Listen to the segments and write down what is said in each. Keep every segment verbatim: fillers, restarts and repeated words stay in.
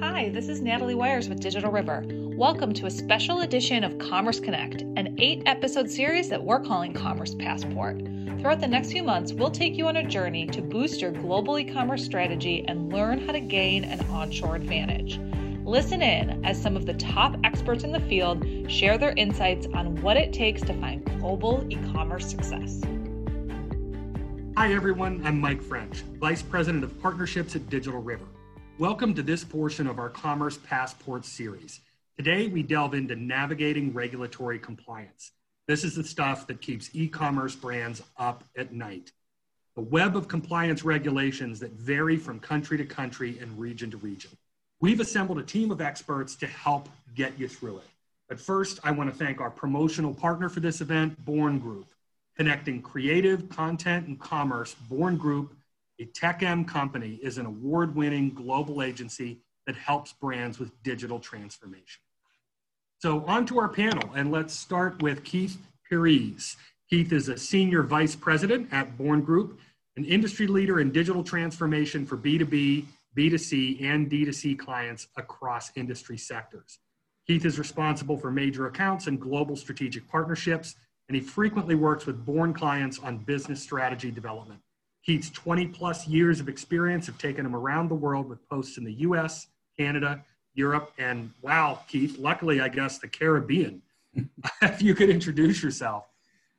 Hi, this is Natalie Wires with Digital River. Welcome to a special edition of Commerce Connect, an eight-episode series that we're calling Commerce Passport. Throughout the next few months, we'll take you on a journey to boost your global e-commerce strategy and learn how to gain an onshore advantage. Listen in as some of the top experts in the field share their insights on what it takes to find global e-commerce success. Hi everyone, I'm Mike French, Vice President of Partnerships at Digital River. Welcome to this portion of our Commerce Passport series. Today, we delve into navigating regulatory compliance. This is the stuff that keeps e-commerce brands up at night. The web of compliance regulations that vary from country to country and region to region. We've assembled a team of experts to help get you through it. But first, I want to thank our promotional partner for this event, Born Group, connecting creative, content, and commerce. Born Group, a TechM company, is an award-winning global agency that helps brands with digital transformation. So on to our panel, and let's start with Keith Pires. Keith is a Senior Vice President at Born Group, an industry leader in digital transformation for B two B, B two C, and D two C clients across industry sectors. Keith is responsible for major accounts and global strategic partnerships, and he frequently works with Born clients on business strategy development. Keith's twenty plus years of experience have taken him around the world with posts in the U S, Canada, Europe, and wow, Keith, luckily, I guess, the Caribbean. If you could introduce yourself.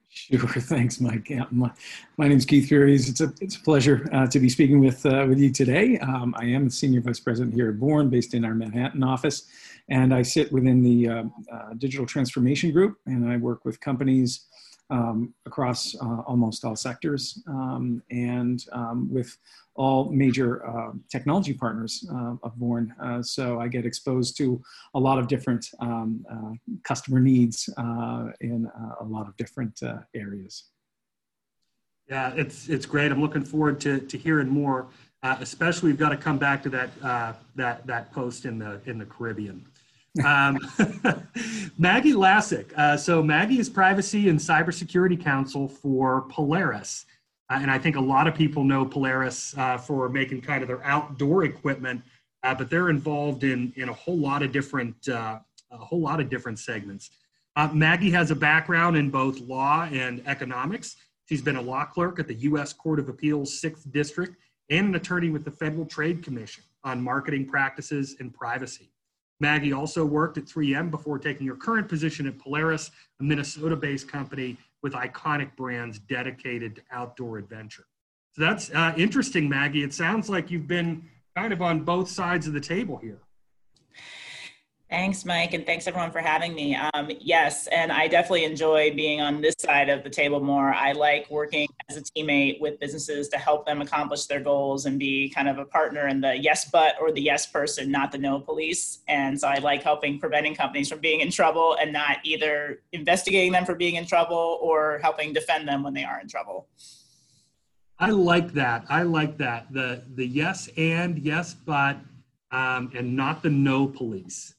Sure, thanks, Mike. Yeah, my, my name's Keith Curies. It's a, it's a pleasure uh, to be speaking with, uh, with you today. Um, I am the Senior Vice President here at Born, based in our Manhattan office, and I sit within the uh, uh, Digital Transformation Group, and I work with companies Um, across uh, almost all sectors um, and um, with all major uh, technology partners uh, of Born. Uh, so I get exposed to a lot of different um, uh, customer needs uh, in uh, a lot of different uh, areas. Yeah, it's it's great. I'm looking forward to, to hearing more, uh, especially we've got to come back to that uh, that that post in the in the Caribbean. um, Maggie Lassick. Uh, so Maggie is Privacy and Cybersecurity Counsel for Polaris. Uh, and I think a lot of people know Polaris uh, for making kind of their outdoor equipment, uh, but they're involved in, in a whole lot of different, uh, a whole lot of different segments. Uh, Maggie has a background in both law and economics. She's been a law clerk at the U S Court of Appeals sixth District and an attorney with the Federal Trade Commission on marketing practices and privacy. Maggie also worked at three M before taking her current position at Polaris, a Minnesota-based company with iconic brands dedicated to outdoor adventure. So that's uh, interesting, Maggie. It sounds like you've been kind of on both sides of the table here. Thanks, Mike, and thanks everyone for having me. Um, yes, and I definitely enjoy being on this side of the table more. I like working as a teammate with businesses to help them accomplish their goals and be kind of a partner in the yes but or the yes person, not the no police. And so I like helping preventing companies from being in trouble and not either investigating them for being in trouble or helping defend them when they are in trouble. I like that. I like that. The, the yes and, yes but, um, and not the no police.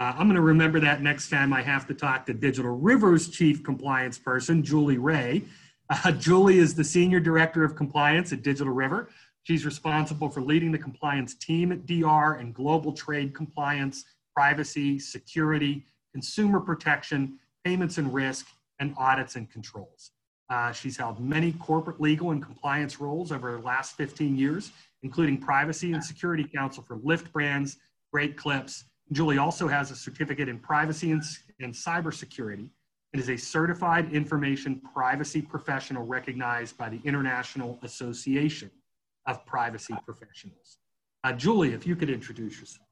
Uh, I'm going to remember that next time I have to talk to Digital River's chief compliance person, Julie Ray. Uh, Julie is the Senior Director of Compliance at Digital River. She's responsible for leading the compliance team at D R and global trade compliance, privacy, security, consumer protection, payments and risk, and audits and controls. Uh, she's held many corporate legal and compliance roles over the last fifteen years, including Privacy and Security Counsel for Lyft Brands, Great Clips. Julie also has a certificate in privacy and, and cybersecurity and is a certified information privacy professional recognized by the International Association of Privacy Professionals. Uh, Julie, if you could introduce yourself.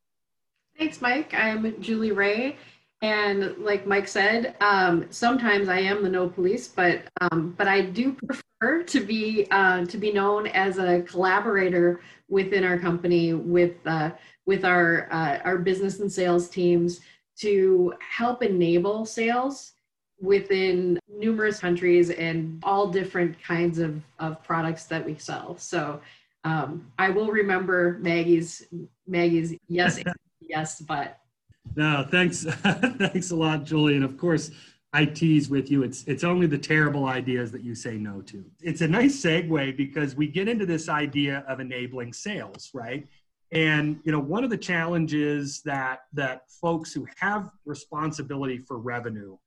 Thanks, Mike. I'm Julie Ray. And like Mike said, um, sometimes I am the no police, but um, but I do prefer to be uh, to be known as a collaborator within our company with uh, with our uh, our business and sales teams to help enable sales within numerous countries and all different kinds of, of products that we sell. So um, I will remember Maggie's Maggie's yes, yes, but. No, thanks. Thanks a lot, Julie. And of course, I tease with you. It's it's only the terrible ideas that you say no to. It's a nice segue because we get into this idea of enabling sales, right? And, you know, one of the challenges that, that folks who have responsibility for revenue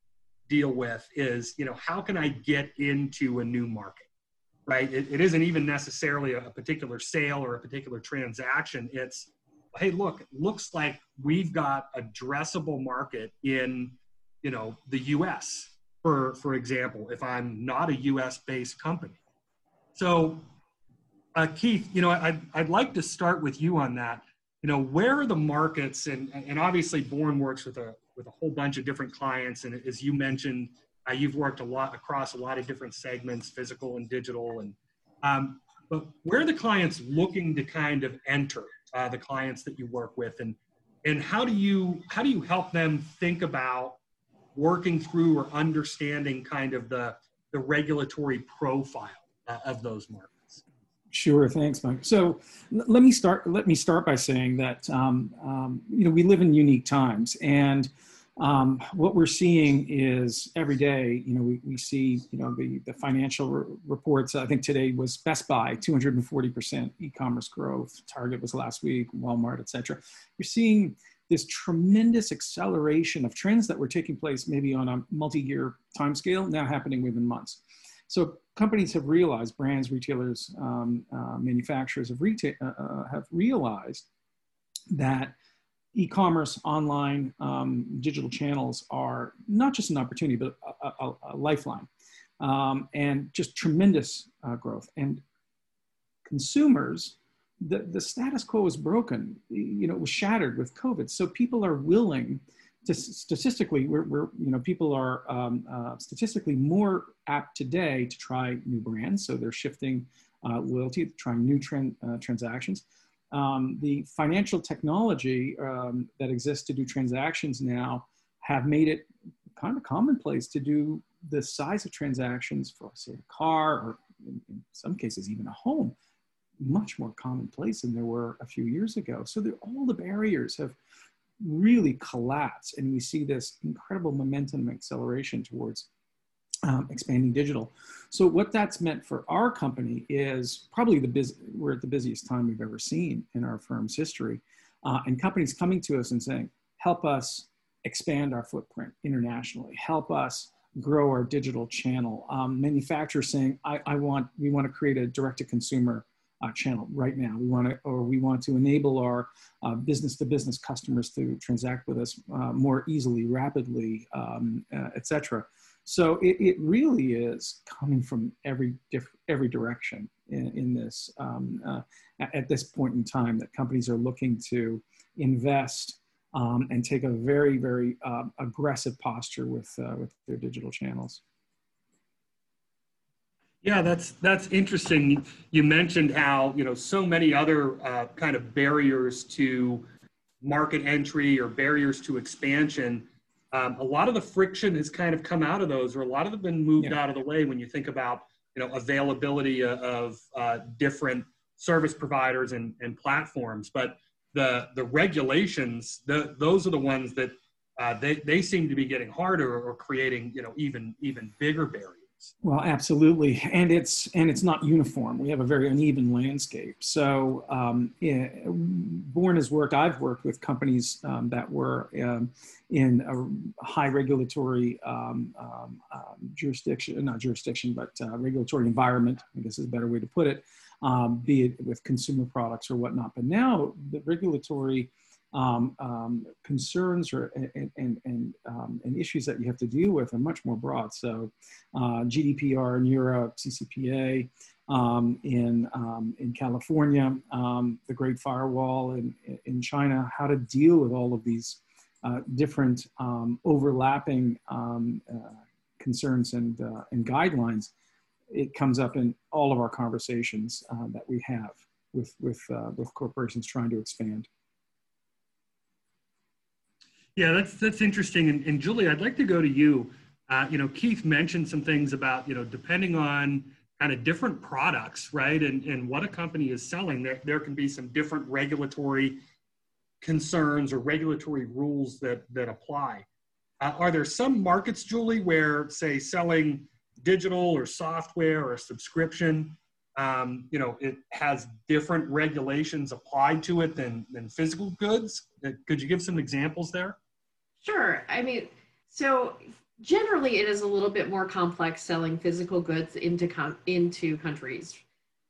deal with is, you know, how can I get into a new market, right? It, it isn't even necessarily a particular sale or a particular transaction. It's, hey, look, it looks like we've got addressable market in, you know, the U S, for, for example, if I'm not a U S-based company. So, Uh, Keith, you know, I'd, I'd like to start with you on that. You know, where are the markets, and, and obviously Born works with a, with a whole bunch of different clients, and as you mentioned, uh, you've worked a lot across a lot of different segments, physical and digital, and um, but where are the clients looking to kind of enter, uh, the clients that you work with, and, and how do you, how do you help them think about working through or understanding kind of the, the regulatory profile uh, of those markets? Sure, thanks, Mike. So let me start. Let me start by saying that um, um, you know, we live in unique times, and um, what we're seeing is every day. You know, we, we see you know the the financial re reports. I think today was Best Buy, two hundred forty percent e-commerce growth. Target was last week. Walmart, et cetera. You're seeing this tremendous acceleration of trends that were taking place maybe on a multi-year timescale, now happening within months. So companies have realized, brands, retailers, um, uh, manufacturers have, reta uh, have realized that e-commerce, online, um, digital channels are not just an opportunity, but a, a, a lifeline, um, and just tremendous uh, growth. And consumers, the, the status quo is broken. You know, it was shattered with COVID. So people are willing to, statistically, we're, we're, you know, people are um, uh, statistically more apt today to try new brands. So they're shifting uh, loyalty, trying new trend, uh, transactions. Um, the financial technology um, that exists to do transactions now have made it kind of commonplace to do the size of transactions for, say, a car, or in, in some cases, even a home, much more commonplace than there were a few years ago. So there, all the barriers have really collapse, and we see this incredible momentum and acceleration towards um, expanding digital. So what that's meant for our company is probably the busy, we're at the busiest time we've ever seen in our firm's history, uh, and companies coming to us and saying, help us expand our footprint internationally, help us grow our digital channel. Um, manufacturers saying, I, I want, we want to create a direct-to-consumer Uh, channel right now. We want to, or we want to enable our uh, business to business customers to transact with us uh, more easily, rapidly, um, uh, et cetera. So it, it really is coming from every diff every direction in, in this, um, uh, at this point in time, that companies are looking to invest um, and take a very, very uh, aggressive posture with, uh, with their digital channels. Yeah, that's that's interesting. You mentioned how, you know, so many other uh, kind of barriers to market entry or barriers to expansion. Um, a lot of the friction has kind of come out of those, or a lot of them have been moved yeah. out of the way. When you think about, you know, availability of uh, different service providers and, and platforms, but the the regulations, the, those are the ones that uh, they they seem to be getting harder or creating, you know, even even bigger barriers. Well, absolutely, and it's and it's not uniform. We have a very uneven landscape. So, um, it, Born has worked. I've worked with companies um, that were um, in a high regulatory um, um, jurisdiction, not jurisdiction, but uh, regulatory environment, I guess is a better way to put it. Um, be it with consumer products or whatnot. But now the regulatory Um, um, concerns or and and and, um, and issues that you have to deal with are much more broad. So, uh, G D P R in Europe, C C P A um, in um, in California, um, the Great Firewall in in China. How to deal with all of these uh, different um, overlapping um, uh, concerns and uh, and guidelines. It comes up in all of our conversations uh, that we have with with uh, with corporations trying to expand. Yeah, that's that's interesting. And, and Julie, I'd like to go to you. Uh, you know, Keith mentioned some things about, you know, depending on kind of different products, right, and, and what a company is selling, there, there can be some different regulatory concerns or regulatory rules that, that apply. Uh, are there some markets, Julie, where, say, selling digital or software or subscription, Um, you know, it has different regulations applied to it than, than physical goods. Could you give some examples there? Sure. I mean, so generally it is a little bit more complex selling physical goods into, com into countries.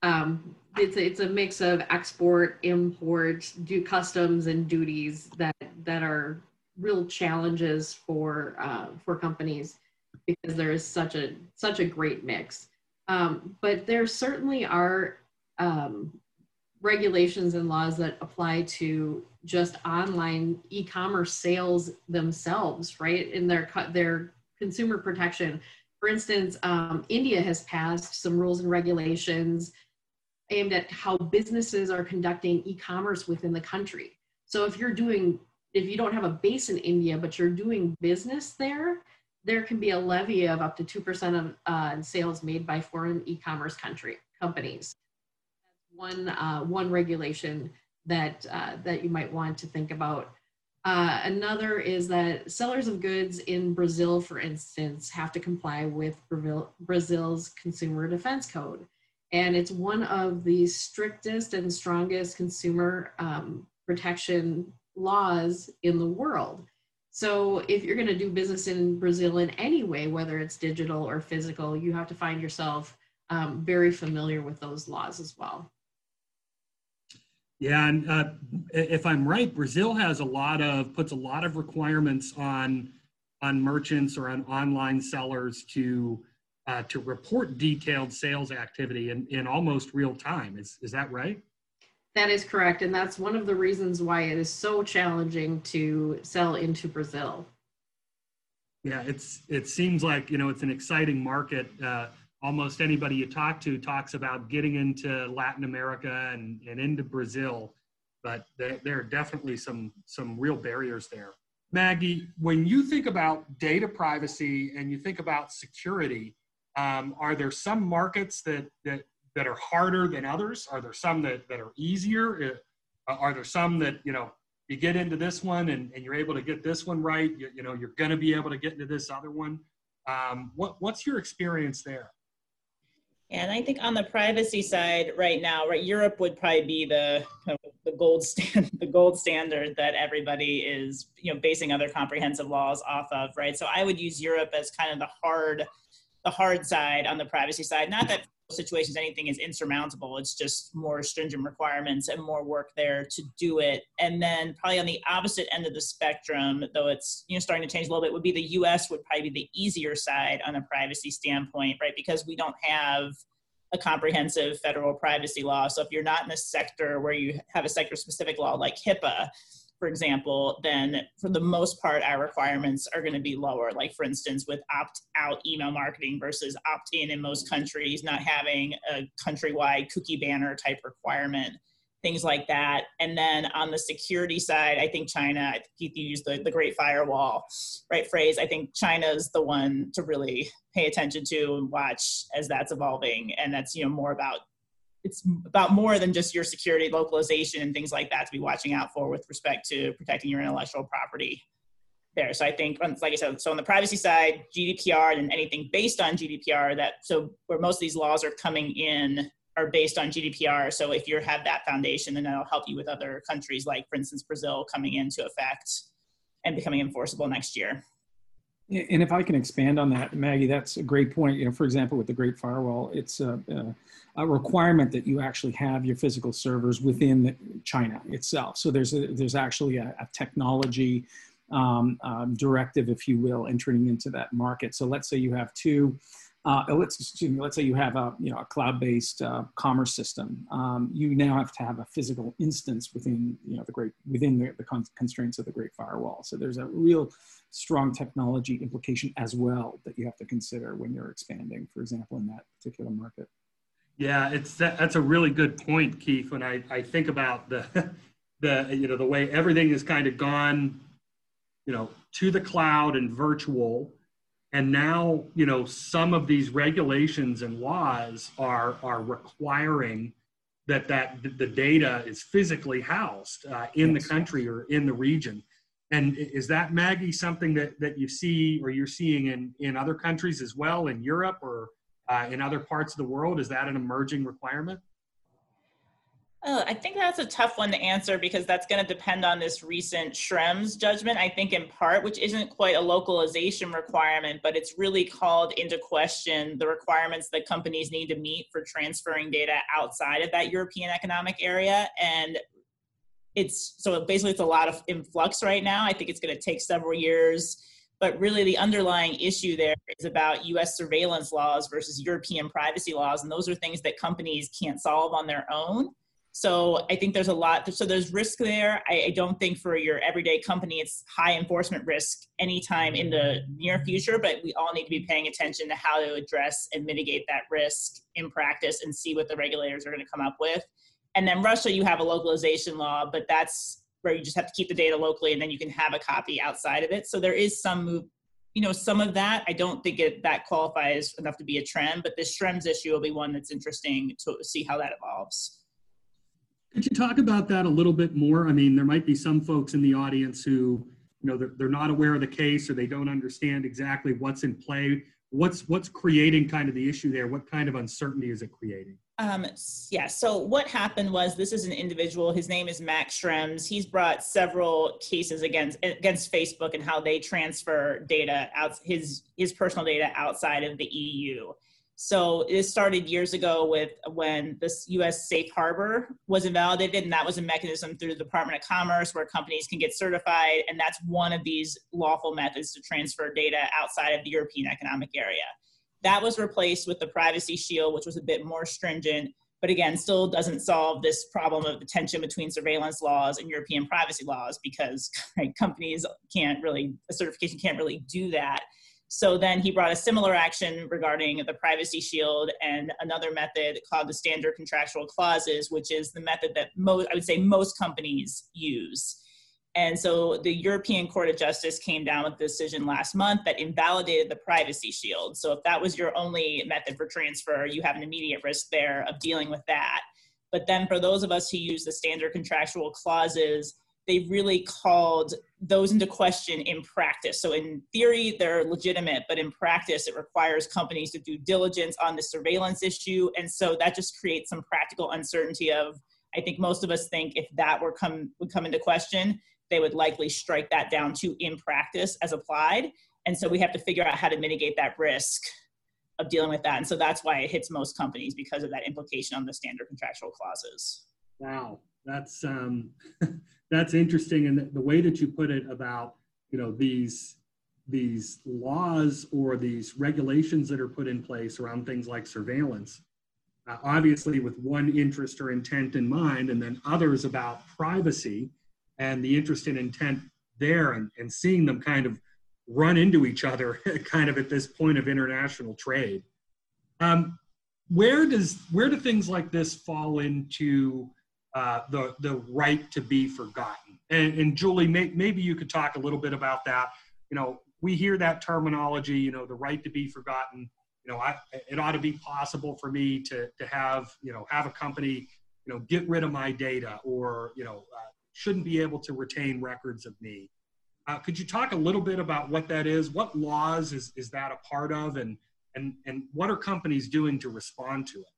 Um, it's, a, it's a mix of export, import, do customs and duties that, that are real challenges for, uh, for companies because there is such a, such a great mix. Um, but there certainly are um, regulations and laws that apply to just online e-commerce sales themselves, right? In their, their consumer protection. For instance, um, India has passed some rules and regulations aimed at how businesses are conducting e-commerce within the country. So if you're doing, if you don't have a base in India, but you're doing business there, there can be a levy of up to two percent of uh, sales made by foreign e-commerce country companies. One, uh, one regulation that, uh, that you might want to think about. Uh, another is that sellers of goods in Brazil, for instance, have to comply with Brazil, Brazil's Consumer Defense Code. And it's one of the strictest and strongest consumer um, protection laws in the world. So if you're going to do business in Brazil in any way, whether it's digital or physical, you have to find yourself um, very familiar with those laws as well. Yeah, and uh, if I'm right, Brazil has a lot of, puts a lot of requirements on, on merchants or on online sellers to, uh, to report detailed sales activity in, in almost real time. Is, is that right? That is correct, and that's one of the reasons why it is so challenging to sell into Brazil. Yeah, it's it seems like, you know, it's an exciting market. Uh, almost anybody you talk to talks about getting into Latin America and, and into Brazil, but there, there are definitely some, some real barriers there. Maggie, when you think about data privacy and you think about security, um, are there some markets that, that that are harder than others? Are there some that, that are easier? Are there some that, you know, you get into this one and, and you're able to get this one right, you, you know, you're gonna be able to get into this other one? Um, what, what's your experience there? And I think on the privacy side right now, right, Europe would probably be the, kind of the, gold stand, the gold standard that everybody is, you know, basing other comprehensive laws off of, right? So I would use Europe as kind of the hard, the hard side on the privacy side. Not that situations anything is insurmountable, it's just more stringent requirements and more work there to do it. And then probably on the opposite end of the spectrum, though it's, you know, starting to change a little bit, would be the U S would probably be the easier side on a privacy standpoint, right? Because we don't have a comprehensive federal privacy law. So if you're not in a sector where you have a sector specific law like HIPAA, for example, then for the most part, our requirements are going to be lower. Like, for instance, with opt-out email marketing versus opt-in in most countries, not having a countrywide cookie banner type requirement, things like that. And then on the security side, I think China, I think Keith, you used the, the great firewall, right, phrase. I think China's the one to really pay attention to and watch as that's evolving. And that's, you know, more about it's about more than just your security, localization and things like that to be watching out for with respect to protecting your intellectual property there. So I think, like I said, so on the privacy side, G D P R and anything based on G D P R, that, so where most of these laws are coming in are based on G D P R. So if you have that foundation, then that'll help you with other countries, like for instance, Brazil coming into effect and becoming enforceable next year. And if I can expand on that, Maggie, that's a great point. You know, for example, with the Great Firewall, it's a, a requirement that you actually have your physical servers within China itself. So there's a, there's actually a, a technology um, um, directive, if you will, entering into that market. So let's say you have two. Uh, let's excuse me, let's say you have a you know a cloud-based uh, commerce system. Um, you now have to have a physical instance within you know the great within the, the con constraints of the Great Firewall. So there's a real strong technology implication as well that you have to consider when you're expanding, for example, in that particular market. Yeah, it's that, that's a really good point, Keith. When I I think about the the you know the way everything has kind of gone, you know, to the cloud and virtual. And now, you know, some of these regulations and laws are, are requiring that, that the data is physically housed uh, in the country or in the region. And is that, Maggie, something that, that you see or you're seeing in, in other countries as well, in Europe or uh, in other parts of the world? Is that an emerging requirement? Oh, I think that's a tough one to answer, because that's going to depend on this recent Schrems judgment, I think, in part, which isn't quite a localization requirement, but it's really called into question the requirements that companies need to meet for transferring data outside of that European Economic Area. And it's so basically it's a lot of in flux right now. I think it's going to take several years. But really the underlying issue there is about U S surveillance laws versus European privacy laws. And those are things that companies can't solve on their own. So I think there's a lot, so there's risk there. I, I don't think for your everyday company, it's high enforcement risk anytime in the near future, but we all need to be paying attention to how to address and mitigate that risk in practice and see what the regulators are going to come up with. And then Russia, you have a localization law, but that's where you just have to keep the data locally and then you can have a copy outside of it. So there is some move, you know, some of that. I don't think it, that qualifies enough to be a trend, but this Schrems issue will be one that's interesting to see how that evolves. Could you talk about that a little bit more? I mean, there might be some folks in the audience who, you know, they're, they're not aware of the case or they don't understand exactly what's in play. What's, what's creating kind of the issue there? What kind of uncertainty is it creating? Um, yeah, so what happened was, this is an individual, his name is Max Schrems. He's brought several cases against against Facebook and how they transfer data, out, his, his personal data outside of the E U. So it started years ago with when this U S Safe Harbor was invalidated, and that was a mechanism through the Department of Commerce where companies can get certified, and that's one of these lawful methods to transfer data outside of the European Economic Area. That was replaced with the Privacy Shield, which was a bit more stringent, but again, still doesn't solve this problem of the tension between surveillance laws and European privacy laws, because right, companies can't really, a certification can't really do that. So then he brought a similar action regarding the Privacy Shield and another method called the standard contractual clauses, which is the method that most, I would say most companies use. And so the European Court of Justice came down with a decision last month that invalidated the Privacy Shield. So if that was your only method for transfer, you have an immediate risk there of dealing with that. But then for those of us who use the standard contractual clauses, they really called those into question in practice. So in theory, they're legitimate, but in practice, it requires companies to do diligence on the surveillance issue. And so that just creates some practical uncertainty of, I think most of us think if that were come, would come into question, they would likely strike that down to in practice as applied. And so we have to figure out how to mitigate that risk of dealing with that. And so that's why it hits most companies, because of that implication on the standard contractual clauses. Wow. That's um, that's interesting, and the, the way that you put it about, you know, these these laws or these regulations that are put in place around things like surveillance, uh, obviously with one interest or intent in mind, and then others about privacy and the interest and intent there, and, and seeing them kind of run into each other, kind of at this point of international trade. Um, where does where do things like this fall into Uh, the the right to be forgotten? And, and Julie, may, maybe you could talk a little bit about that. You know, we hear that terminology, you know, the right to be forgotten. You know, I, it ought to be possible for me to to have, you know, have a company, you know, get rid of my data, or, you know, uh, shouldn't be able to retain records of me. Uh, could you talk a little bit about what that is? What laws is, is that a part of? And, and, and what are companies doing to respond to it?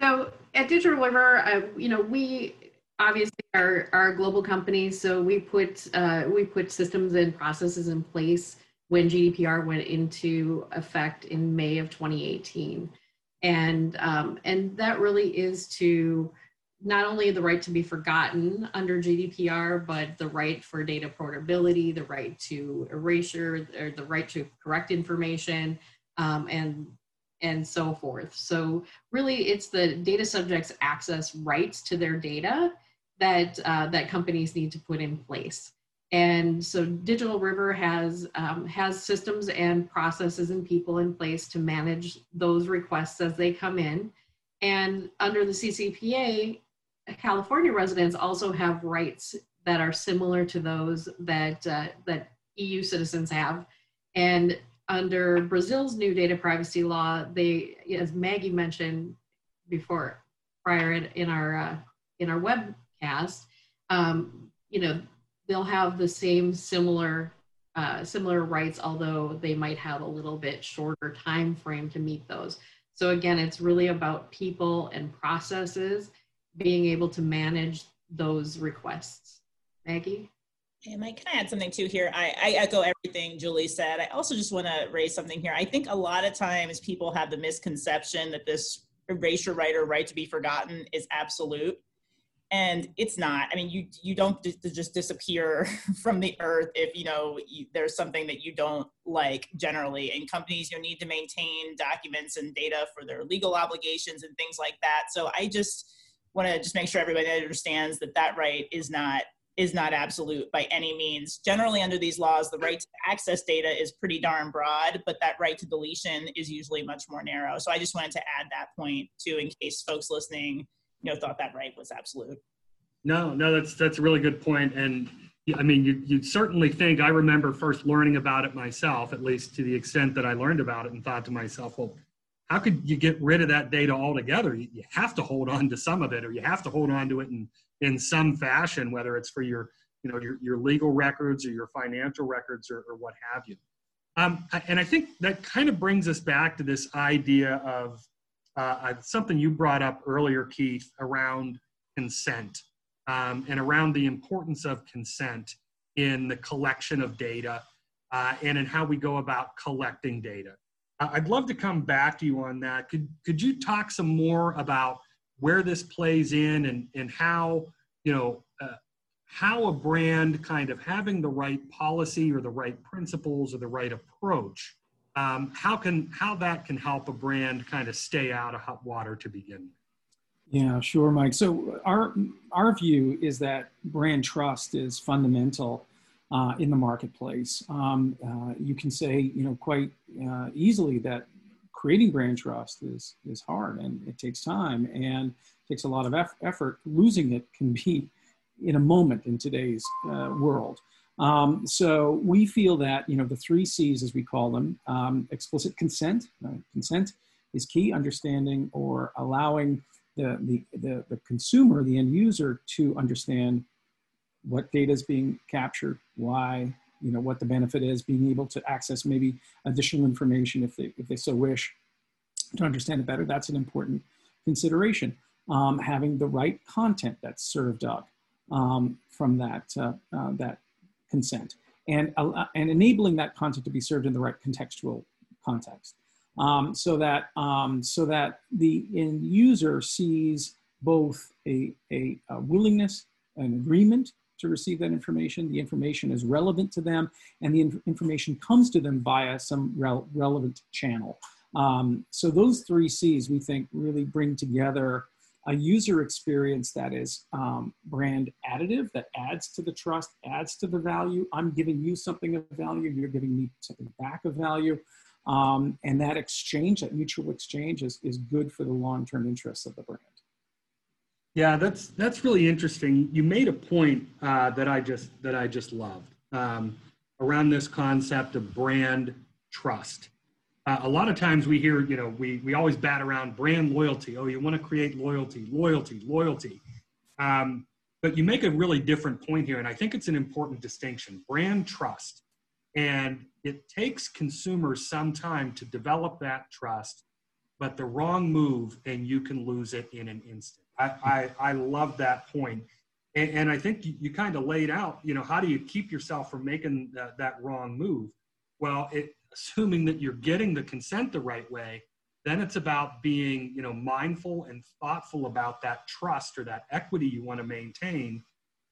So at Digital River, uh, you know, we obviously are, are a global company, so we put uh, we put systems and processes in place when G D P R went into effect in May of twenty eighteen, and um, and that really is to not only the right to be forgotten under G D P R, but the right for data portability, the right to erasure, or the right to correct information, um, and. and so forth. So really it's the data subjects' access rights to their data that uh, that companies need to put in place. And so Digital River has, um, has systems and processes and people in place to manage those requests as they come in. And under the C C P A, California residents also have rights that are similar to those that, uh, that E U citizens have. And under Brazil's new data privacy law, they, as Maggie mentioned before, prior in, in our uh, in our webcast, um, you know, they'll have the same similar uh, similar rights, although they might have a little bit shorter time frame to meet those. So again, it's really about people and processes being able to manage those requests. Maggie? Hey, Mike, can I add something too here? I, I echo everything Julie said. I also just want to raise something here. I think a lot of times people have the misconception that this erasure right or right to be forgotten is absolute. And it's not. I mean, you, you don't just disappear from the earth if, you know, you, there's something that you don't like generally. And companies, you know, need to maintain documents and data for their legal obligations and things like that. So I just want to just make sure everybody understands that that right is not is not absolute by any means. Generally under these laws, the right to access data is pretty darn broad, but that right to deletion is usually much more narrow. So I just wanted to add that point too, in case folks listening, you know, thought that right was absolute. No, no, that's that's a really good point. And I mean, you, you'd certainly think, I remember first learning about it myself, at least to the extent that I learned about it and thought to myself, well, how could you get rid of that data altogether? You, you have to hold on to some of it, or you have to hold on to it in, in some fashion, whether it's for your, you know, your, your legal records or your financial records or, or what have you. Um, and I think that kind of brings us back to this idea of uh, something you brought up earlier, Keith, around consent um, and around the importance of consent in the collection of data uh, and in how we go about collecting data. I'd love to come back to you on that. Could could you talk some more about where this plays in and, and how, you know, uh, how a brand kind of having the right policy or the right principles or the right approach, um, how can how that can help a brand kind of stay out of hot water to begin with? Yeah, sure, Mike. So our, our view is that brand trust is fundamental Uh, in the marketplace. Um, uh, you can say, you know, quite uh, easily that creating brand trust is, is hard, and it takes time and takes a lot of eff effort. Losing it can be in a moment in today's uh, world. Um, so we feel that, you know, the three C's, as we call them, um, explicit consent, right? Consent is key, understanding or allowing the, the, the, the consumer, the end user, to understand what data is being captured, why, you know, what the benefit is, being able to access maybe additional information if they, if they so wish, to understand it better. That's an important consideration. Um, having the right content that's served up um, from that, uh, uh, that consent, and, uh, and enabling that content to be served in the right contextual context. Um, so that, um, so that the end user sees both a, a, a willingness and agreement to receive that information, the information is relevant to them, and the inf information comes to them via some re relevant channel. Um, so those three C's, we think, really bring together a user experience that is um, brand additive, that adds to the trust, adds to the value. I'm giving you something of value, you're giving me something back of value. Um, and that exchange, that mutual exchange is, is good for the long-term interests of the brand. Yeah, that's that's really interesting. You made a point uh, that I just that I just loved um, around this concept of brand trust. Uh, a lot of times we hear, you know, we we always bat around brand loyalty. Oh, you want to create loyalty, loyalty, loyalty. Um, but you make a really different point here, and I think it's an important distinction: brand trust. And it takes consumers some time to develop that trust, but the wrong move, and you can lose it in an instant. I, I, I love that point. And, and I think you, you kind of laid out, you know, how do you keep yourself from making th that wrong move? Well, it, assuming that you're getting the consent the right way, then it's about being, you know, mindful and thoughtful about that trust or that equity you want to maintain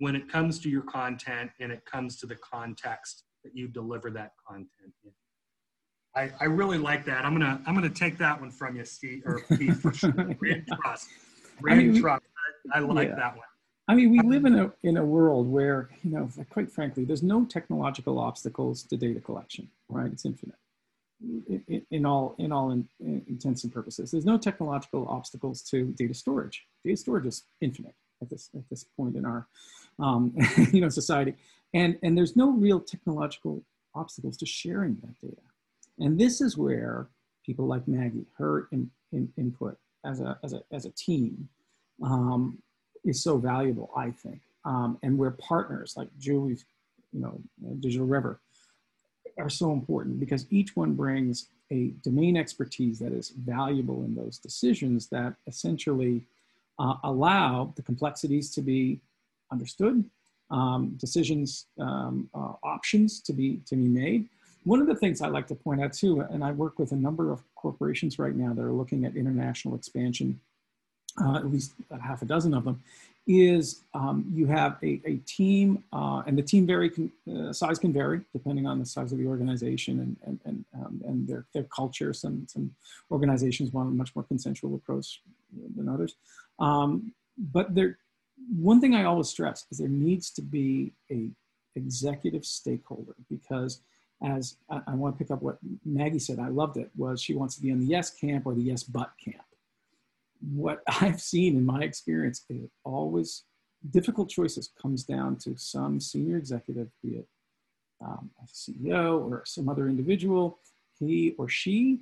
when it comes to your content and it comes to the context that you deliver that content in. I, I really like that. I'm gonna I'm gonna take that one from you, Steve, or Pete, for sure. Brand trust. Brand I mean, trust. I, I like yeah. that one. I mean, we live in a in a world where, you know, quite frankly, there's no technological obstacles to data collection, right? It's infinite, in, in all in all in, in intents and purposes. There's no technological obstacles to data storage. Data storage is infinite at this at this point in our, um, you know, society, and and there's no real technological obstacles to sharing that data. And this is where people like Maggie, her in, in input as a, as a, as a team um, is so valuable, I think. Um, and where partners like Julie's, you know, Digital River are so important because each one brings a domain expertise that is valuable in those decisions that essentially uh, allow the complexities to be understood, um, decisions, um, uh, options to be, to be made. One of the things I like to point out too, and I work with a number of corporations right now that are looking at international expansion, uh, at least about half a dozen of them, is um, you have a, a team, uh, and the team vary can, uh, size can vary depending on the size of the organization and, and, and, um, and their, their culture. Some, some organizations want a much more consensual approach than others. Um, but there, one thing I always stress is there needs to be an executive stakeholder, because as I, I want to pick up what Maggie said, I loved it, was she wants to be in the yes camp or the yes but camp. What I've seen in my experience is always difficult choices comes down to some senior executive, be it um, a C E O or some other individual. He or she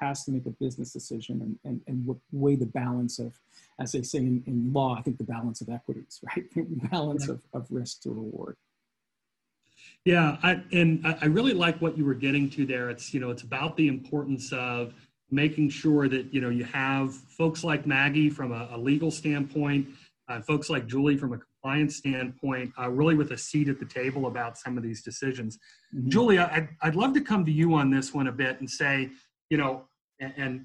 has to make a business decision and, and, and weigh the balance of, as they say in, in law, I think the balance of equities, right? The balance yeah. of, of risk to reward. Yeah, I, and I really like what you were getting to there. It's, you know, it's about the importance of making sure that, you know, you have folks like Maggie from a, a legal standpoint, uh, folks like Julie from a compliance standpoint, uh, really with a seat at the table about some of these decisions. Mm-hmm. Julie, I, I'd love to come to you on this one a bit and say, you know, and, and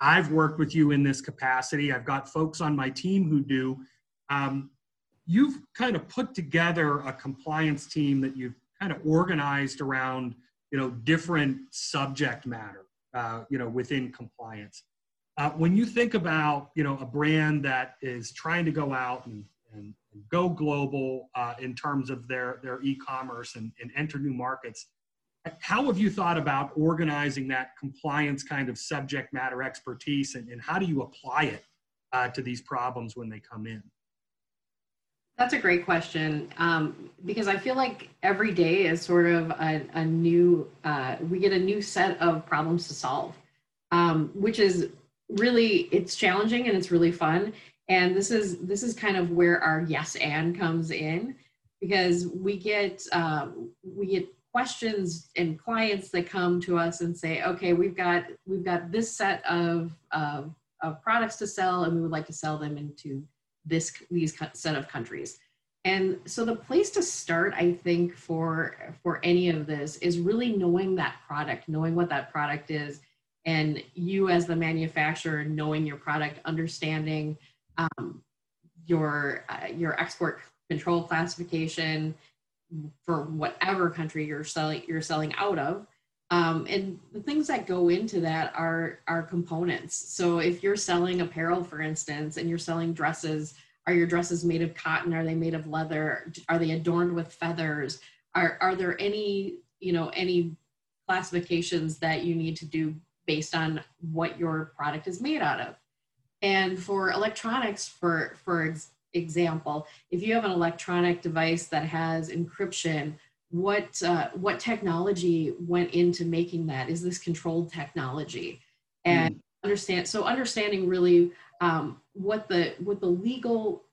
I've worked with you in this capacity. I've got folks on my team who do. Um, you've kind of put together a compliance team that you've kind of organized around, you know, different subject matter, uh, you know, within compliance. Uh, when you think about, you know, a brand that is trying to go out and, and, and go global uh, in terms of their, their e-commerce and, and enter new markets, how have you thought about organizing that compliance kind of subject matter expertise, and, and how do you apply it uh, to these problems when they come in? That's a great question, um, because I feel like every day is sort of a, a new, uh, we get a new set of problems to solve, um, which is really, it's challenging and it's really fun. And this is, this is kind of where our yes and comes in, because we get, uh, we get questions and clients that come to us and say, okay, we've got, we've got this set of, of, of products to sell, and we would like to sell them into this these set of countries. And so the place to start, I think, for for any of this is really knowing that product, knowing what that product is, and you as the manufacturer knowing your product, understanding um, your uh, your export control classification for whatever country you're selling you're selling out of. Um, and the things that go into that are, are components. So if you're selling apparel, for instance, and you're selling dresses, are your dresses made of cotton? Are they made of leather? Are they adorned with feathers? Are, are there any, you know, any classifications that you need to do based on what your product is made out of? And for electronics, for, for example, if you have an electronic device that has encryption, What uh, what technology went into making that? Is this controlled technology? And mm. understand so understanding really um, what the what the legal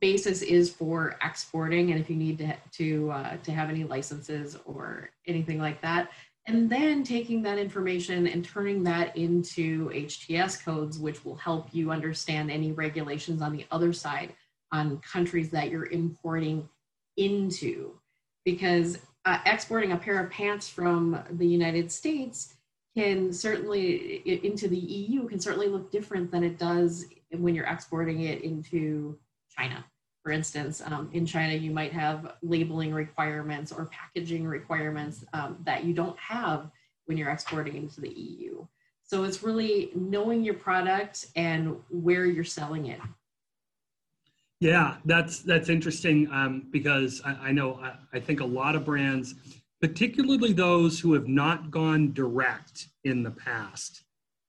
basis is for exporting, and if you need to to uh, to have any licenses or anything like that, and then taking that information and turning that into H T S codes, which will help you understand any regulations on the other side on countries that you're importing into. Because uh, exporting a pair of pants from the United States can certainly, into the E U, can certainly look different than it does when you're exporting it into China. For instance, um, in China, you might have labeling requirements or packaging requirements um, that you don't have when you're exporting into the E U. So it's really knowing your product and where you're selling it. Yeah, that's that's interesting um, because I, I know I, I think a lot of brands, particularly those who have not gone direct in the past,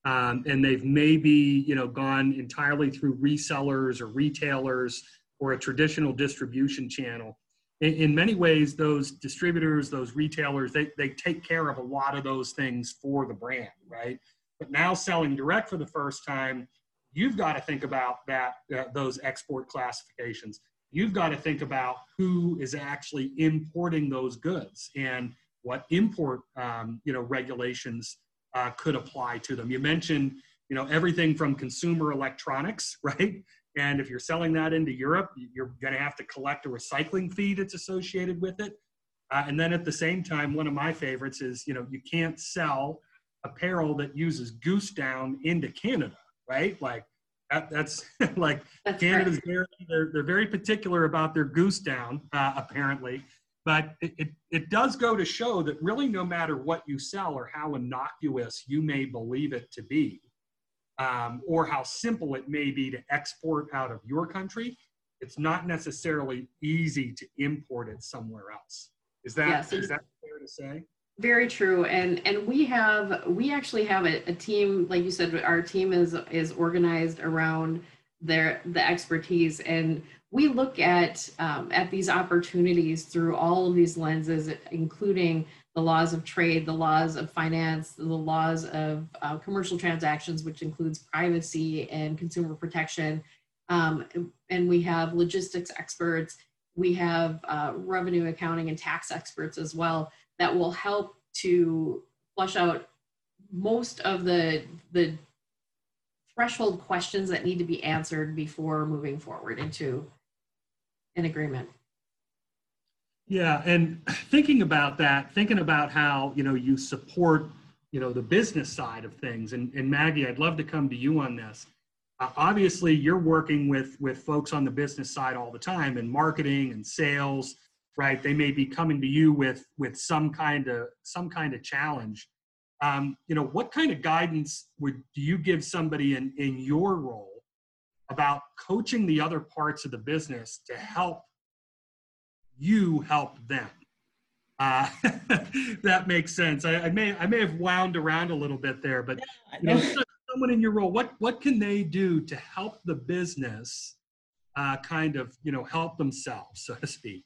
um, and they've maybe you know gone entirely through resellers or retailers or a traditional distribution channel. In, in many ways, those distributors, those retailers, they they take care of a lot of those things for the brand, right? But now selling direct for the first time, you've got to think about that, uh, those export classifications. You've got to think about who is actually importing those goods and what import um, you know, regulations uh, could apply to them. You mentioned, you know, everything from consumer electronics, right? And if you're selling that into Europe, you're going to have to collect a recycling fee that's associated with it. Uh, and then at the same time, one of my favorites is, you know, you can't sell apparel that uses goose down into Canada, right? Like that, that's like that's Canada's right. very, they're, they're very particular about their goose down, uh, apparently. But it, it, it does go to show that really no matter what you sell or how innocuous you may believe it to be, um, or how simple it may be to export out of your country, it's not necessarily easy to import it somewhere else. Is that, yes. is that fair to say? Very true. And and we have, we actually have a, a team, like you said, our team is is organized around their the expertise, and we look at um, at these opportunities through all of these lenses, including the laws of trade, the laws of finance, the laws of uh, commercial transactions, which includes privacy and consumer protection. Um, and we have logistics experts, we have uh, revenue accounting and tax experts as well that will help to flush out most of the, the threshold questions that need to be answered before moving forward into an agreement. Yeah, and thinking about that, thinking about how, you know, you support, you know, the business side of things, and, and Maggie, I'd love to come to you on this. Uh, obviously, you're working with, with folks on the business side all the time in marketing and sales, right? They may be coming to you with, with some kind of, some kind of challenge. Um, you know, what kind of guidance would do you give somebody in, in your role about coaching the other parts of the business to help you help them? Uh, that makes sense. I, I may I may have wound around a little bit there, but you know, someone in your role, what what can they do to help the business uh, kind of you know help themselves, so to speak?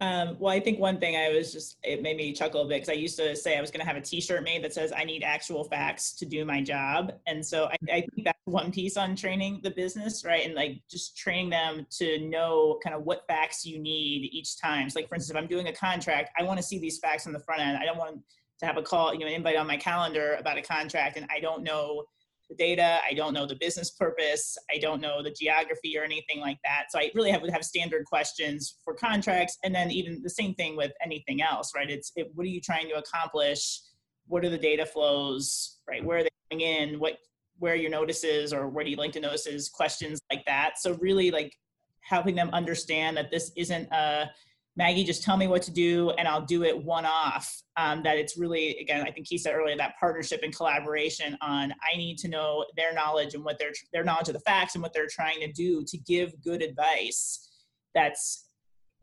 Um, well, I think one thing I was just, it made me chuckle a bit because I used to say I was going to have a t-shirt made that says, I need actual facts to do my job. And so I, I think that's one piece on training the business, right? And like just training them to know kind of what facts you need each time. So like, for instance, if I'm doing a contract, I want to see these facts on the front end. I don't want to have a call, you know, an invite on my calendar about a contract, and I don't know the data, I don't know the business purpose, I don't know the geography or anything like that. So I really have, would have standard questions for contracts, and then even the same thing with anything else, right? It's it, what are you trying to accomplish? What are the data flows, right? Where are they coming in? What, where are your notices, or where do you link to notices? Questions like that. So really like helping them understand that this isn't a Maggie, just tell me what to do and I'll do it one off. Um, that it's really, again, I think he said earlier, that partnership and collaboration on, I need to know their knowledge and what their, their knowledge of the facts and what they're trying to do to give good advice that's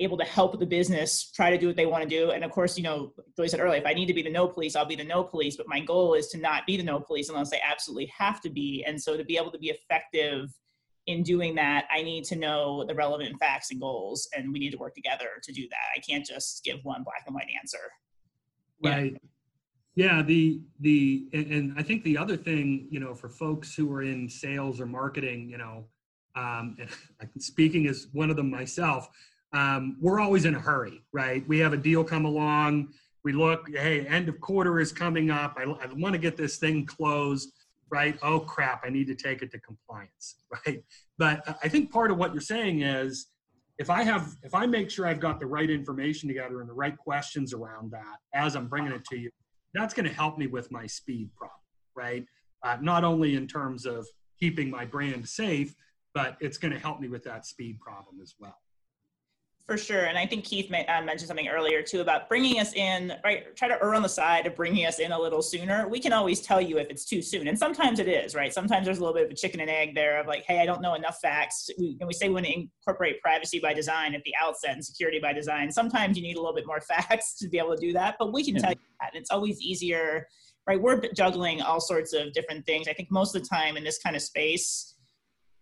able to help the business try to do what they want to do. And of course, you know, Joy said earlier, if I need to be the no police, I'll be the no police, but my goal is to not be the no police unless I absolutely have to be. And so to be able to be effective in doing that, I need to know the relevant facts and goals, and we need to work together to do that. I can't just give one black and white answer. Right. Yeah. yeah the the and, and I think the other thing, you know, for folks who are in sales or marketing, you know, um, and speaking as one of them myself, um, we're always in a hurry, right? We have a deal come along, we look, hey, end of quarter is coming up. I, I want to get this thing closed. Right? Oh crap, I need to take it to compliance, right? But I think part of what you're saying is, if I have, if I make sure I've got the right information together and the right questions around that as I'm bringing it to you, that's going to help me with my speed problem, right? Uh, not only in terms of keeping my brand safe, but it's going to help me with that speed problem as well. For sure. And I think Keith mentioned something earlier too about bringing us in, right? Try to err on the side of bringing us in a little sooner. We can always tell you if it's too soon. And sometimes it is, right? Sometimes there's a little bit of a chicken and egg there of like, hey, I don't know enough facts. We, and we say we want to incorporate privacy by design at the outset and security by design. Sometimes you need a little bit more facts to be able to do that, but we can yeah. tell you that. And it's always easier, right? We're juggling all sorts of different things. I think most of the time in this kind of space,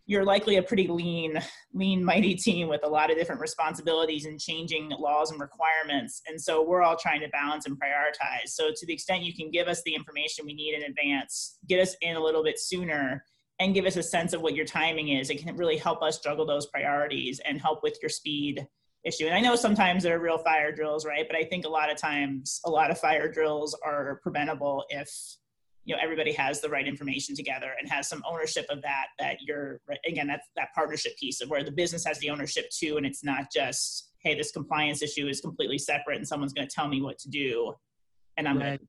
you're likely a pretty lean, lean, mighty team with a lot of different responsibilities and changing laws and requirements. And so we're all trying to balance and prioritize. So to the extent you can give us the information we need in advance, get us in a little bit sooner, and give us a sense of what your timing is, it can really help us juggle those priorities and help with your speed issue. And I know sometimes there are real fire drills, right? But I think a lot of times, a lot of fire drills are preventable if, you know, everybody has the right information together and has some ownership of that, that you're, again, that's that partnership piece of where the business has the ownership too. And it's not just, hey, this compliance issue is completely separate and someone's going to tell me what to do. And I'm right. going to.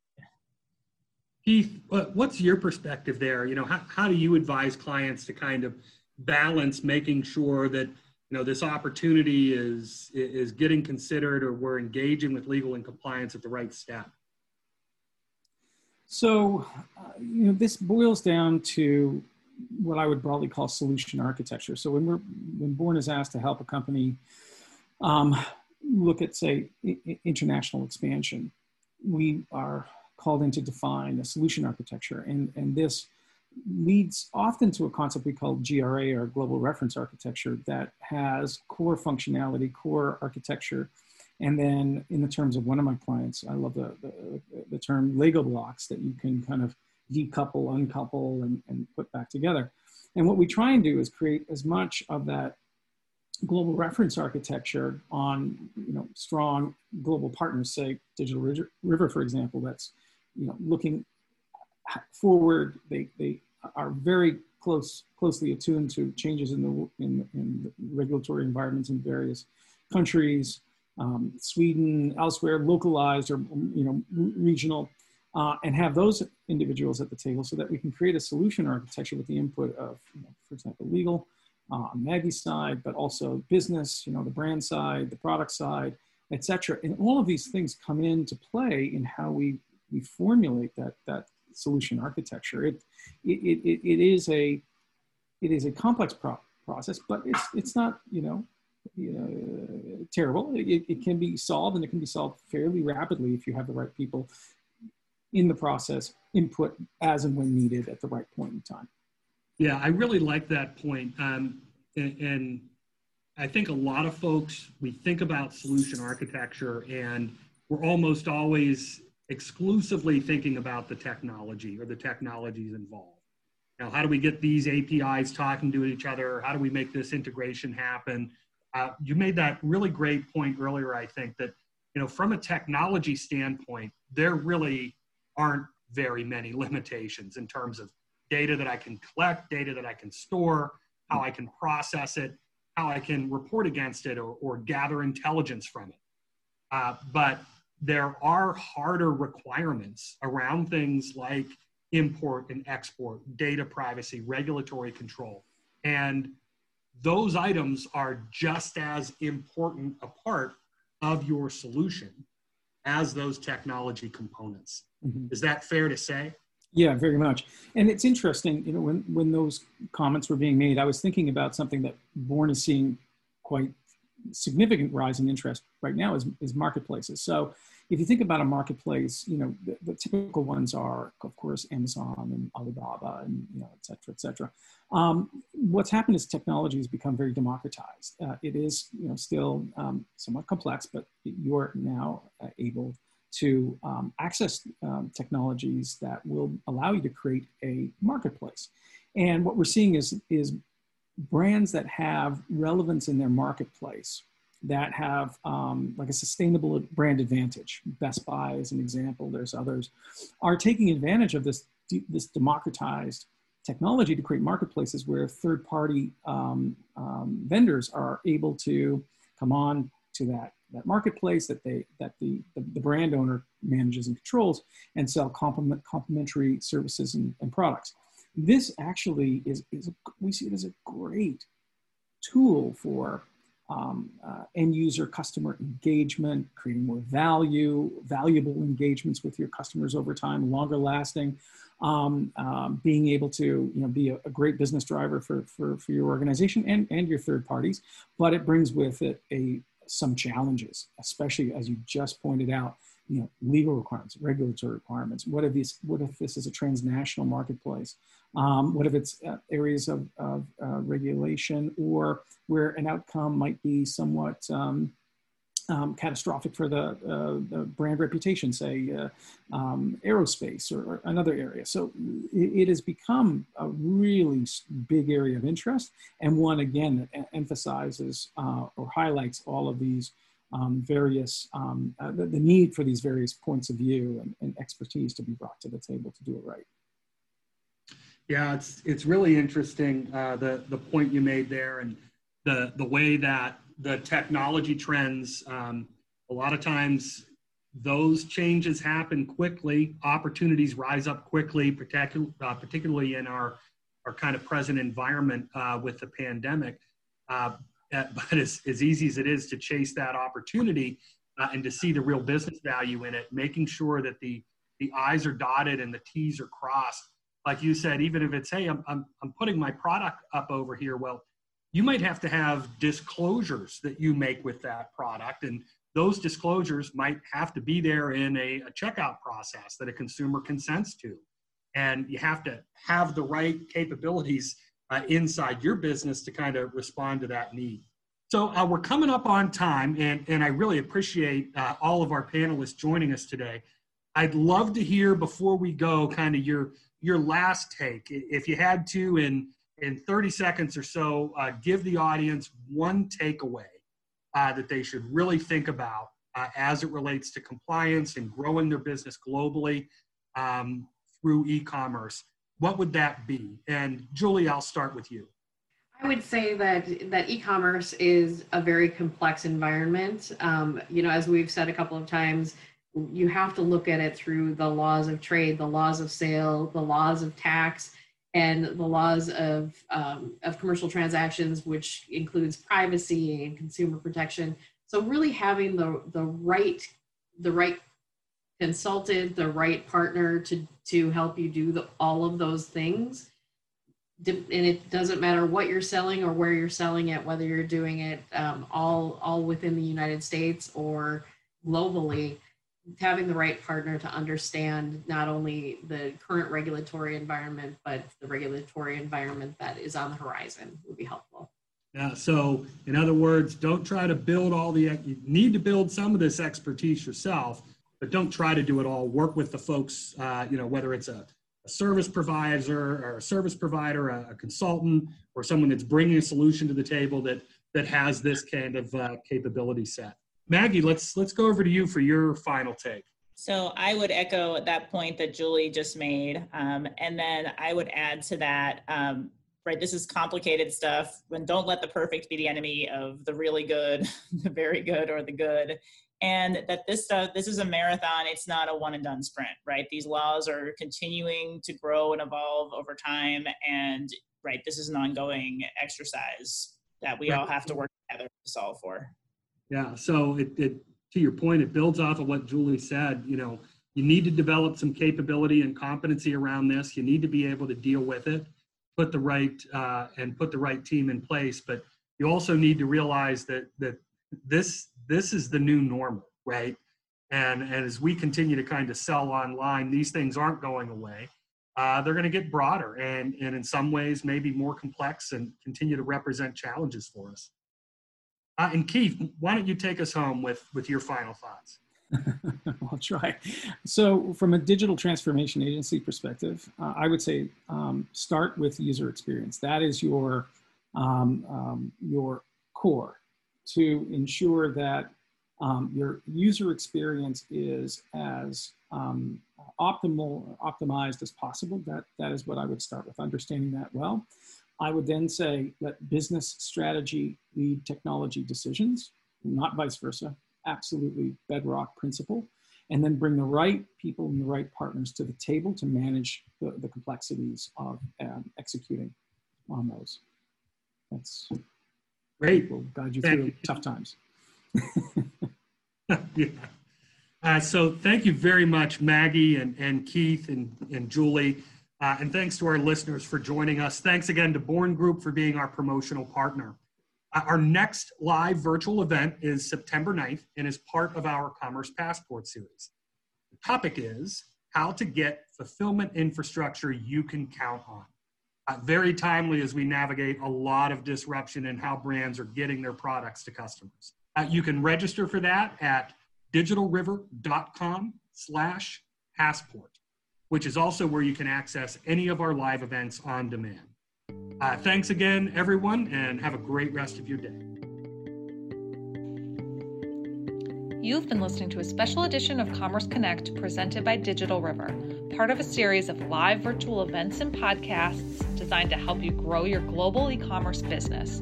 Keith, what's your perspective there? You know, how, how do you advise clients to kind of balance making sure that, you know, this opportunity is, is getting considered, or we're engaging with legal and compliance at the right step? So, uh, you know, this boils down to what I would broadly call solution architecture. So when we're, when Born is asked to help a company um, look at, say, international expansion, we are called in to define a solution architecture. And, and this leads often to a concept we call G R A, or Global Reference Architecture, that has core functionality, core architecture. And then in the terms of one of my clients, I love the, the, the term Lego blocks that you can kind of decouple, uncouple, and, and put back together. And what we try and do is create as much of that global reference architecture on, you know, strong global partners, say Digital River, for example, that's, you know, looking forward. They, they are very close, closely attuned to changes in the, in, in the regulatory environments in various countries. Um, Sweden, elsewhere, localized or, you know, regional, uh, and have those individuals at the table so that we can create a solution architecture with the input of, you know, for example, legal, uh, Maggie's side, but also business, you know, the brand side, the product side, et cetera. And all of these things come into play in how we, we formulate that, that solution architecture. It, it, it, it, is, a, it is a complex pro process, but it's, it's not, you know, you know, terrible. It, it can be solved, and it can be solved fairly rapidly if you have the right people in the process, input as and when needed at the right point in time. Yeah, I really like that point. Um, and, and I think a lot of folks, we think about solution architecture and we're almost always exclusively thinking about the technology or the technologies involved. Now, how do we get these A P Is talking to each other? How do we make this integration happen? Uh, you made that really great point earlier, I think, that, you know, from a technology standpoint, there really aren't very many limitations in terms of data that I can collect, data that I can store, how I can process it, how I can report against it, or, or gather intelligence from it. Uh, but there are harder requirements around things like import and export, data privacy, regulatory control, and those items are just as important a part of your solution as those technology components. Mm-hmm. Is that fair to say? Yeah, very much. And it's interesting, you know, when, when those comments were being made, I was thinking about something that Born is seeing quite significant rise in interest right now is, is marketplaces. So if you think about a marketplace, you know, the, the typical ones are, of course, Amazon and Alibaba and, you know, et cetera, et cetera. Um, what's happened is technology has become very democratized. Uh, it is, you know, still um, somewhat complex, but you're now uh, able to um, access um, technologies that will allow you to create a marketplace. And what we're seeing is, is brands that have relevance in their marketplace, that have um, like a sustainable brand advantage. Best Buy is an example, there's others, are taking advantage of this, this democratized technology to create marketplaces where third-party um, um, vendors are able to come on to that, that marketplace that, they, that the, the, the brand owner manages and controls, and sell complement, complementary services and, and products. This actually is, is a, we see it as a great tool for Um, uh, end user customer engagement, creating more value, valuable engagements with your customers over time, longer lasting, um, um, being able to, you know, be a, a great business driver for, for, for your organization and, and your third parties. But it brings with it a, some challenges, especially as you just pointed out, you know, legal requirements, regulatory requirements. What if this, what if this is a transnational marketplace? Um, what if it's uh, areas of, of uh, regulation, or where an outcome might be somewhat um, um, catastrophic for the, uh, the brand reputation, say uh, um, aerospace or, or another area. So it, it has become a really big area of interest, and one again that emphasizes uh, or highlights all of these um, various, um, uh, the, the need for these various points of view and, and expertise to be brought to the table to do it right. Yeah, it's, it's really interesting, uh, the, the point you made there, and the, the way that the technology trends, um, a lot of times those changes happen quickly, opportunities rise up quickly, particu uh, particularly in our, our kind of present environment uh, with the pandemic. Uh, but as, as easy as it is to chase that opportunity uh, and to see the real business value in it, making sure that the, the I's are dotted and the T's are crossed. Like you said, even if it's, hey, I'm, I'm, I'm putting my product up over here, well, you might have to have disclosures that you make with that product. And those disclosures might have to be there in a, a checkout process that a consumer consents to. And you have to have the right capabilities uh, inside your business to kind of respond to that need. So uh, we're coming up on time, and, and I really appreciate uh, all of our panelists joining us today. I'd love to hear, before we go, kind of your your last take, if you had to, in, in thirty seconds or so, uh, give the audience one takeaway uh, that they should really think about uh, as it relates to compliance and growing their business globally um, through e-commerce. What would that be? And Julie, I'll start with you. I would say that, that e-commerce is a very complex environment. Um, you know, as we've said a couple of times, you have to look at it through the laws of trade, the laws of sale, the laws of tax, and the laws of, um, of commercial transactions, which includes privacy and consumer protection. So really having the, the, right, the right consultant, the right partner to, to help you do the, all of those things. And it doesn't matter what you're selling or where you're selling it, whether you're doing it um, all, all within the United States or globally. Having the right partner to understand not only the current regulatory environment, but the regulatory environment that is on the horizon would be helpful. Yeah, so in other words, don't try to build all the, you need to build some of this expertise yourself, but don't try to do it all. Work with the folks, uh, you know, whether it's a, a service provider or a service provider, a, a consultant, or someone that's bringing a solution to the table that, that has this kind of uh, capability set. Maggie, let's let's go over to you for your final take. So I would echo that point that Julie just made, um, and then I would add to that, um, right, this is complicated stuff, and don't let the perfect be the enemy of the really good, the very good, or the good, and that this stuff, this is a marathon, it's not a one and done sprint, right? These laws are continuing to grow and evolve over time, and right, this is an ongoing exercise that we all have to work together to solve for. Yeah, so it, it, to your point, it builds off of what Julie said. You know, you need to develop some capability and competency around this. You need to be able to deal with it, put the right uh, and put the right team in place. But you also need to realize that that this this is the new normal, right? And, and as we continue to kind of sell online, these things aren't going away. Uh, they're going to get broader and and in some ways maybe more complex and continue to represent challenges for us. Uh, and Keith, why don't you take us home with, with your final thoughts? I'll try. So from a digital transformation agency perspective, uh, I would say um, start with user experience. That is your, um, um, your core, to ensure that um, your user experience is as um, optimal, optimized as possible. That, that is what I would start with, understanding that well. I would then say let business strategy lead technology decisions, not vice versa, absolutely bedrock principle, and then bring the right people and the right partners to the table to manage the, the complexities of um, executing on those. That's great. We'll guide you through tough times. Yeah. Uh, so thank you very much, Maggie and, and Keith and, and Julie. Uh, and thanks to our listeners for joining us. Thanks again to Born Group for being our promotional partner. Uh, our next live virtual event is September ninth and is part of our Commerce Passport series. The topic is how to get fulfillment infrastructure you can count on. Uh, very timely as we navigate a lot of disruption in how brands are getting their products to customers. Uh, you can register for that at digital river dot com slash passport, which is also where you can access any of our live events on demand. Uh, thanks again, everyone, and have a great rest of your day. You've been listening to a special edition of Commerce Connect presented by Digital River, part of a series of live virtual events and podcasts designed to help you grow your global e-commerce business.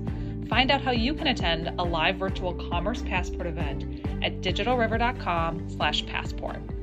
Find out how you can attend a live virtual Commerce Passport event at digital river dot com slash passport.